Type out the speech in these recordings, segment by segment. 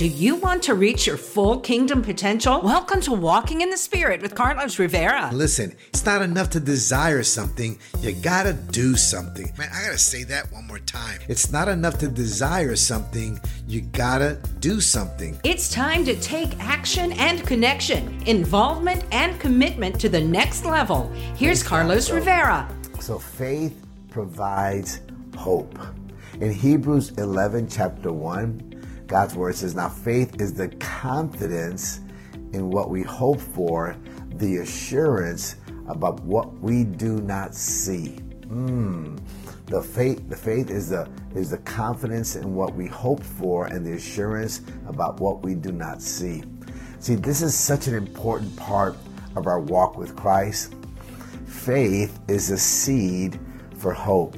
Do you want to reach your full kingdom potential? Welcome to Walking in the Spirit with Carlos Rivera. Listen, it's not enough to desire something. You gotta do something. Man, I gotta say that one more time. It's not enough to desire something. You gotta do something. It's time to take action and connection, involvement and commitment to the next level. Here's Carlos Rivera. So faith provides hope. In Hebrews 11, chapter 1, God's word says, now faith is the confidence in what we hope for, the assurance about what we do not see. The faith is the confidence in what we hope for and the assurance about what we do not see. See, this is such an important part of our walk with Christ. Faith is a seed for hope.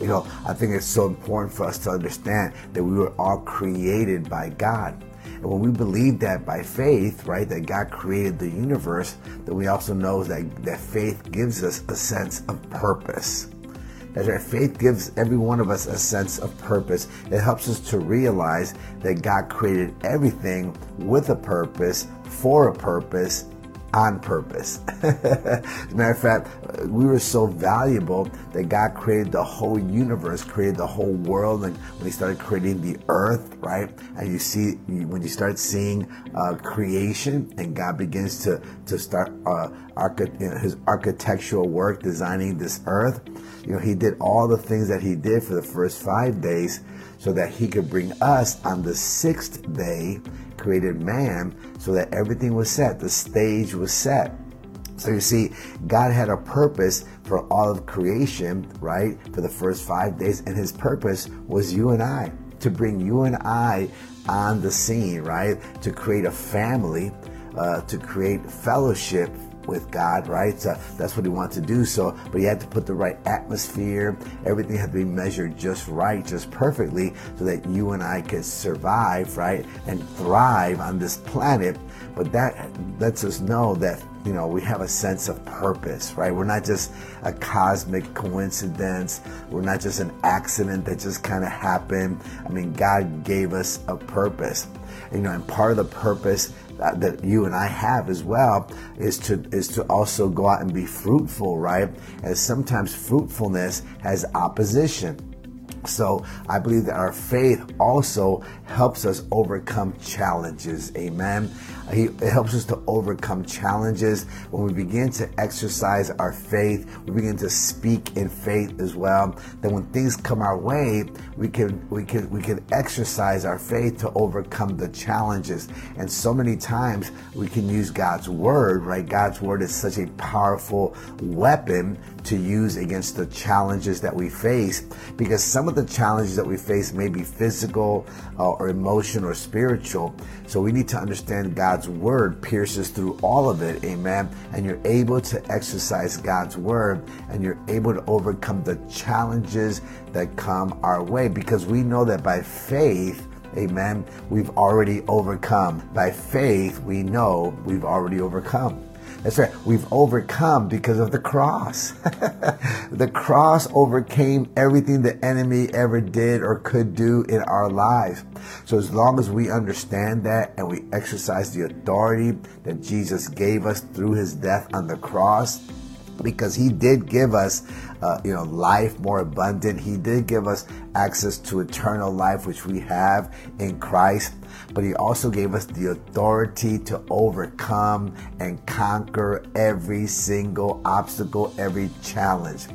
You know, I think it's so important for us to understand that we were all created by God. And when we believe that by faith, right, that God created the universe, then we also know that faith gives us a sense of purpose. That's right, faith gives every one of us a sense of purpose. It helps us to realize that God created everything with a purpose, for a purpose, on purpose. As a matter of fact, we were so valuable that God created the whole universe, created the whole world, and when He started creating the earth, right? And when you start seeing creation, and God begins to start His architectural work, designing this earth. You know, He did all the things that He did for the first 5 days, so that He could bring us on the sixth day, created man, so that everything was set, the stage was set. So you see, God had a purpose for all of creation, right, for the first 5 days, and His purpose was you and I, to bring you and I on the scene, right, to create a family, to create fellowship with God, right? So that's what He wanted to do. So, but He had to put the right atmosphere. Everything had to be measured just right, just perfectly, so that you and I could survive, right, and thrive on this planet. But that lets us know that, you know, we have a sense of purpose, right? We're not just a cosmic coincidence. We're not just an accident that just kind of happened. I mean, God gave us a purpose, you know, and part of the purpose that you and I have as well is to also go out and be fruitful, right? And sometimes fruitfulness has opposition. So I believe that our faith also helps us overcome challenges. Amen. It helps us to overcome challenges. When we begin to exercise our faith, we begin to speak in faith as well. Then when things come our way, we can exercise our faith to overcome the challenges. And so many times we can use God's word, right? God's word is such a powerful weapon to use against the challenges that we face, because some of the challenges that we face may be physical or emotional or spiritual. So we need to understand God's word pierces through all of it. Amen. And you're able to exercise God's word, and you're able to overcome the challenges that come our way, because we know that by faith, amen, we've already overcome. By faith, we know we've already overcome. That's right. We've overcome because of the cross. The cross overcame everything the enemy ever did or could do in our lives. So as long as we understand that and we exercise the authority that Jesus gave us through His death on the cross, because He did give us life more abundant. He did give us access to eternal life, which we have in Christ. But He also gave us the authority to overcome and conquer every single obstacle, every challenge.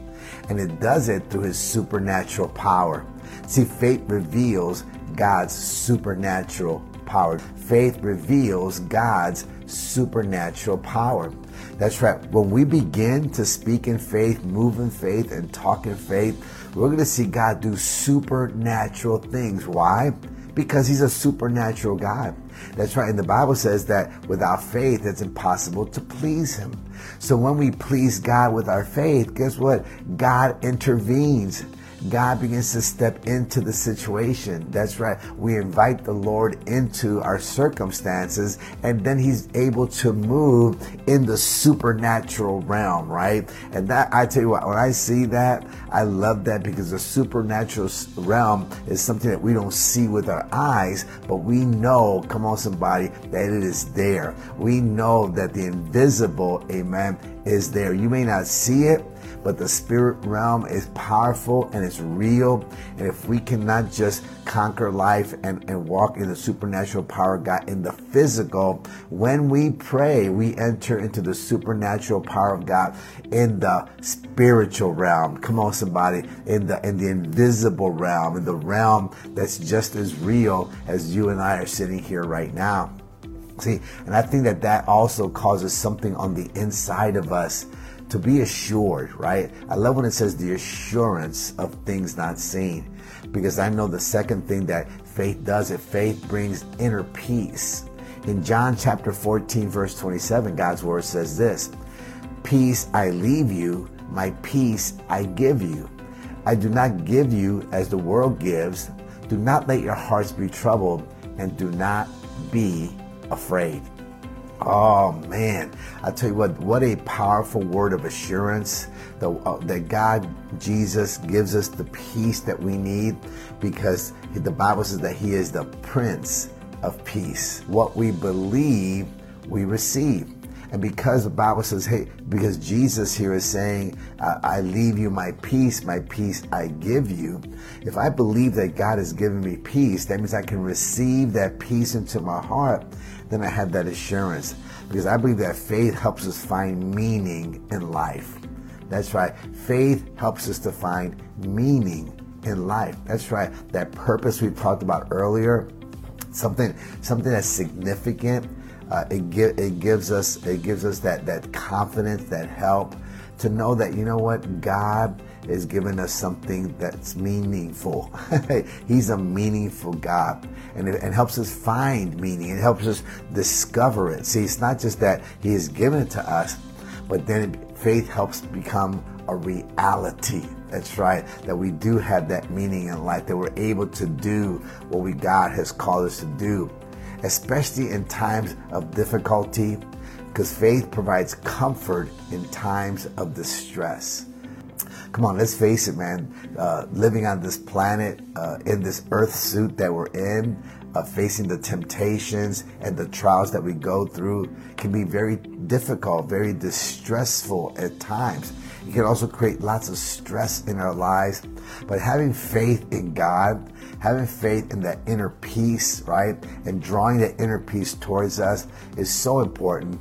And it does it through His supernatural power. See, faith reveals God's supernatural power. Faith reveals God's supernatural power. That's right. When we begin to speak in faith, move in faith, and talk in faith, we're going to see God do supernatural things. Why? Because He's a supernatural God. That's right. And the Bible says that without faith, it's impossible to please Him. So when we please God with our faith, guess what? God intervenes. God begins to step into the situation. That's right. We invite the Lord into our circumstances, and then he's able to move in the supernatural realm, right? And that, I tell you what, when I see that, I love that, because the supernatural realm is something that we don't see with our eyes, but we know, come on somebody, that it is there. We know that the invisible, amen, is there. You may not see it, but the spirit realm is powerful and it's real. And if we cannot just conquer life and walk in the supernatural power of God in the physical, when we pray, we enter into the supernatural power of God in the spiritual realm. Come on, somebody, in the invisible realm, in the realm that's just as real as you and I are sitting here right now. See, and I think that also causes something on the inside of us to be assured, right? I love when it says the assurance of things not seen, because I know the second thing that faith does, is faith brings inner peace. In John chapter 14, verse 27, God's word says this: "Peace I leave you, my peace I give you. I do not give you as the world gives. Do not let your hearts be troubled, and do not be afraid." Oh man, I tell you what a powerful word of assurance that God, Jesus, gives us the peace that we need, because the Bible says that he is the Prince of Peace. What we believe, we receive. And because the Bible says, hey, because Jesus here is saying, I leave you my peace I give you. If I believe that God has given me peace, that means I can receive that peace into my heart. Then I have that assurance, because I believe that faith helps us find meaning in life. That's right. Faith helps us to find meaning in life. That's right. That purpose we talked about earlier, something that's significant. It gives us that confidence, that help to know that, you know what, God is giving us something that's meaningful. He's a meaningful God, and it helps us find meaning. It helps us discover it. See, it's not just that he has given it to us, but then faith helps become a reality. That's right, that we do have that meaning in life, that we're able to do what God has called us to do, especially in times of difficulty, because faith provides comfort in times of distress. Come on, let's face it, man. Living on this planet, in this earth suit that we're in, facing the temptations and the trials that we go through can be very difficult, very distressful at times. It can also create lots of stress in our lives. But having faith in God, having faith in that inner peace, right, and drawing that inner peace towards us is so important.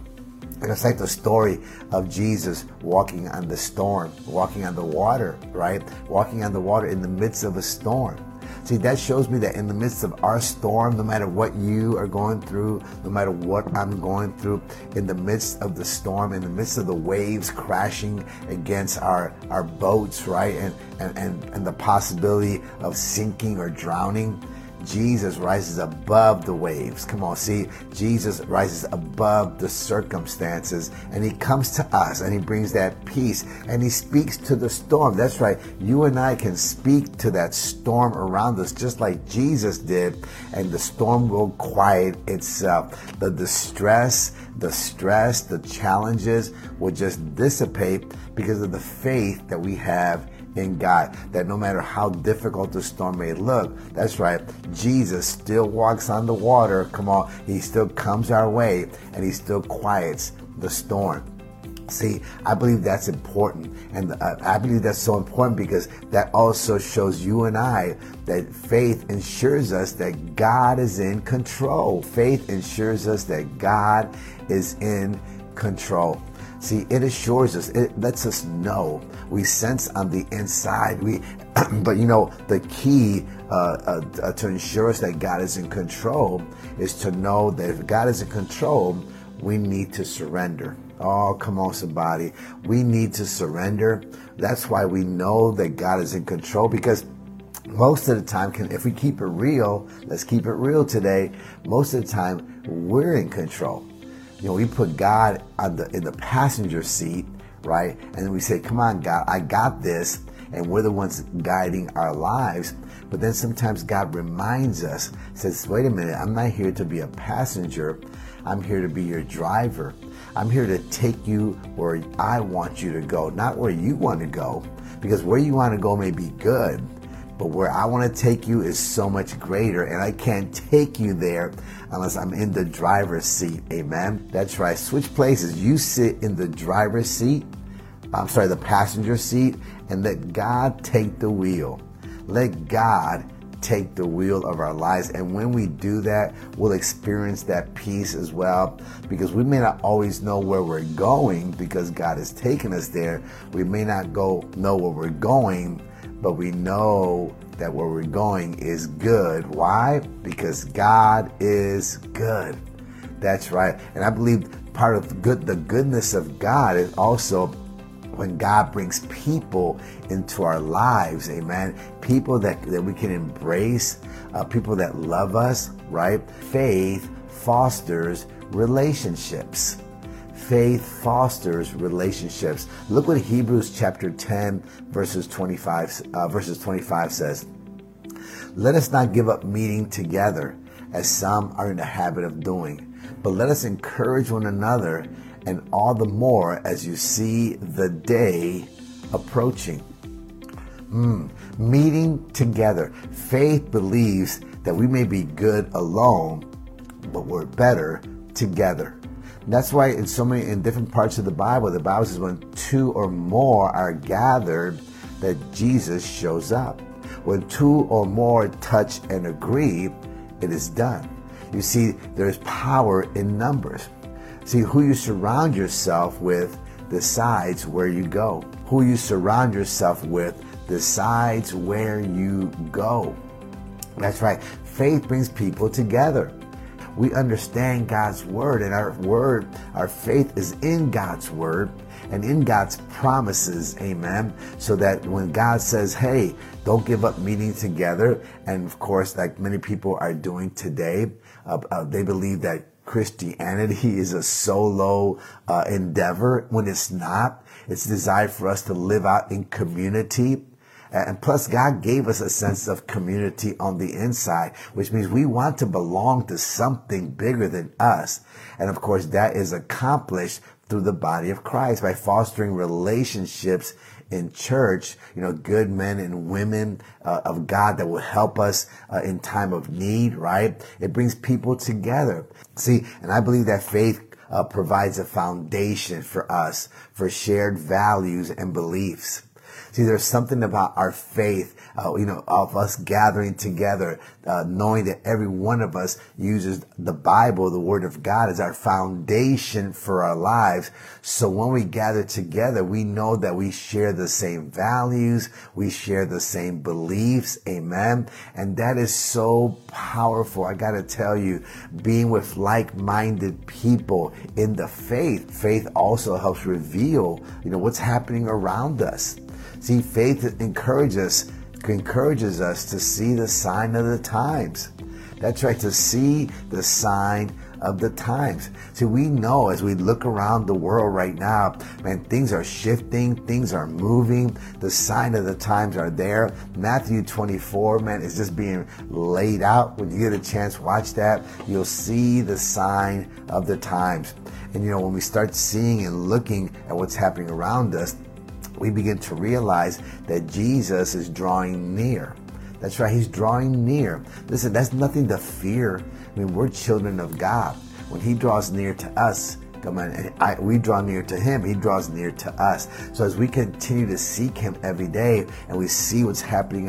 And it's like the story of Jesus walking on the storm, walking on the water, right? Walking on the water in the midst of a storm. See, that shows me that in the midst of our storm, no matter what you are going through, no matter what I'm going through, in the midst of the storm, in the midst of the waves crashing against our boats, right? And the possibility of sinking or drowning, Jesus rises above the waves. Come on, see, Jesus rises above the circumstances, and he comes to us and he brings that peace and he speaks to the storm. That's right. You and I can speak to that storm around us just like Jesus did, and the storm will quiet itself. The distress, the stress, the challenges will just dissipate because of the faith that we have in God, that no matter how difficult the storm may look, that's right, Jesus still walks on the water. Come on, he still comes our way and he still quiets the storm. See, I believe that's important, and I believe that's so important because that also shows you and I that faith ensures us that God is in control. Faith ensures us that God is in control. See, it assures us, it lets us know, we sense on the inside, but you know, the key to ensure us that God is in control is to know that if God is in control, we need to surrender. Oh, come on, somebody. We need to surrender. That's why we know that God is in control, because most of the time, if we keep it real, let's keep it real today, most of the time, we're in control. You know, we put God in the passenger seat, right? And we say, come on, God, I got this. and we're the ones guiding our lives. But then sometimes God reminds us, says, wait a minute, I'm not here to be a passenger. I'm here to be your driver. I'm here to take you where I want you to go, not where you want to go, because where you want to go may be good, but where I want to take you is so much greater, and I can't take you there unless I'm in the driver's seat. Amen. That's right. Switch places. You sit in the driver's seat, the passenger seat, and let God take the wheel. Let God take the wheel of our lives. And when we do that, we'll experience that peace as well, because we may not always know where we're going because God has taken us there. We may not know where we're going, but we know that where we're going is good. Why? Because God is good. That's right. And I believe part of the goodness of God is also when God brings people into our lives, amen. People that we can embrace, people that love us, right? Faith fosters relationships. Faith fosters relationships. Look what Hebrews chapter 10, verses 25 says. Let us not give up meeting together, as some are in the habit of doing, but let us encourage one another, and all the more as you see the day approaching. Meeting together. Faith believes that we may be good alone, but we're better together. And that's why in different parts of the Bible says when two or more are gathered, that Jesus shows up. When two or more touch and agree, it is done. You see, there's power in numbers. See, who you surround yourself with decides where you go. Who you surround yourself with decides where you go. That's right. Faith brings people together. We understand God's word, and our faith is in God's word and in God's promises, amen. So that when God says, hey, don't give up meeting together, and of course, like many people are doing today, they believe that Christianity is a solo endeavor, when it's not. It's designed for us to live out in community. And plus, God gave us a sense of community on the inside, which means we want to belong to something bigger than us. And of course, that is accomplished through the body of Christ by fostering relationships in church, good men and women of God that will help us in time of need, right? It brings people together. See, and I believe that faith provides a foundation for us for shared values and beliefs. See, there's something about our faith, of us gathering together, knowing that every one of us uses the Bible, the Word of God, as our foundation for our lives. So when we gather together, we know that we share the same values, we share the same beliefs, amen. And that is so powerful. I gotta tell you, being with like-minded people in the faith also helps reveal, what's happening around us. See, faith encourages us to see the sign of the times. That's right, to see the sign of the times. See, we know as we look around the world right now, man, things are shifting, things are moving. The sign of the times are there. Matthew 24, man, is just being laid out. When you get a chance, watch that. You'll see the sign of the times. And when we start seeing and looking at what's happening around us, we begin to realize that Jesus is drawing near. That's right, he's drawing near. Listen, that's nothing to fear. I mean, we're children of God. When he draws near to us, we draw near to him, he draws near to us. So as we continue to seek him every day and we see what's happening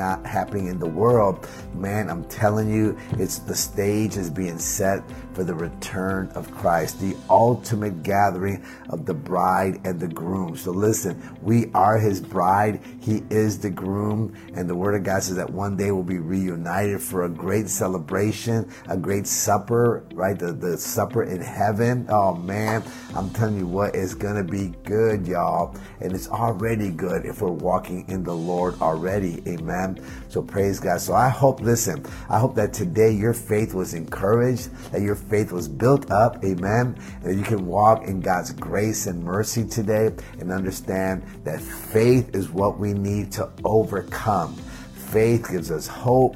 in the world, man, I'm telling you, it's the stage is being set for the return of Christ, the ultimate gathering of the bride and the groom. So listen, we are his bride, he is the groom, and the word of God says that one day we'll be reunited for a great celebration, a great supper, right? The supper in heaven. Oh man. I'm telling you what, it's going to be good, y'all. And it's already good if we're walking in the Lord already. Amen. So praise God. So I hope, listen, I hope that today your faith was encouraged, that your faith was built up. Amen. And that you can walk in God's grace and mercy today and understand that faith is what we need to overcome. Faith gives us hope.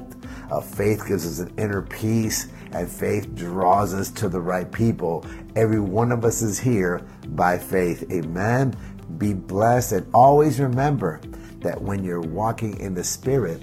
Faith gives us an inner peace, and faith draws us to the right people. Every one of us is here by faith. Amen. Be blessed, and always remember that when you're walking in the Spirit,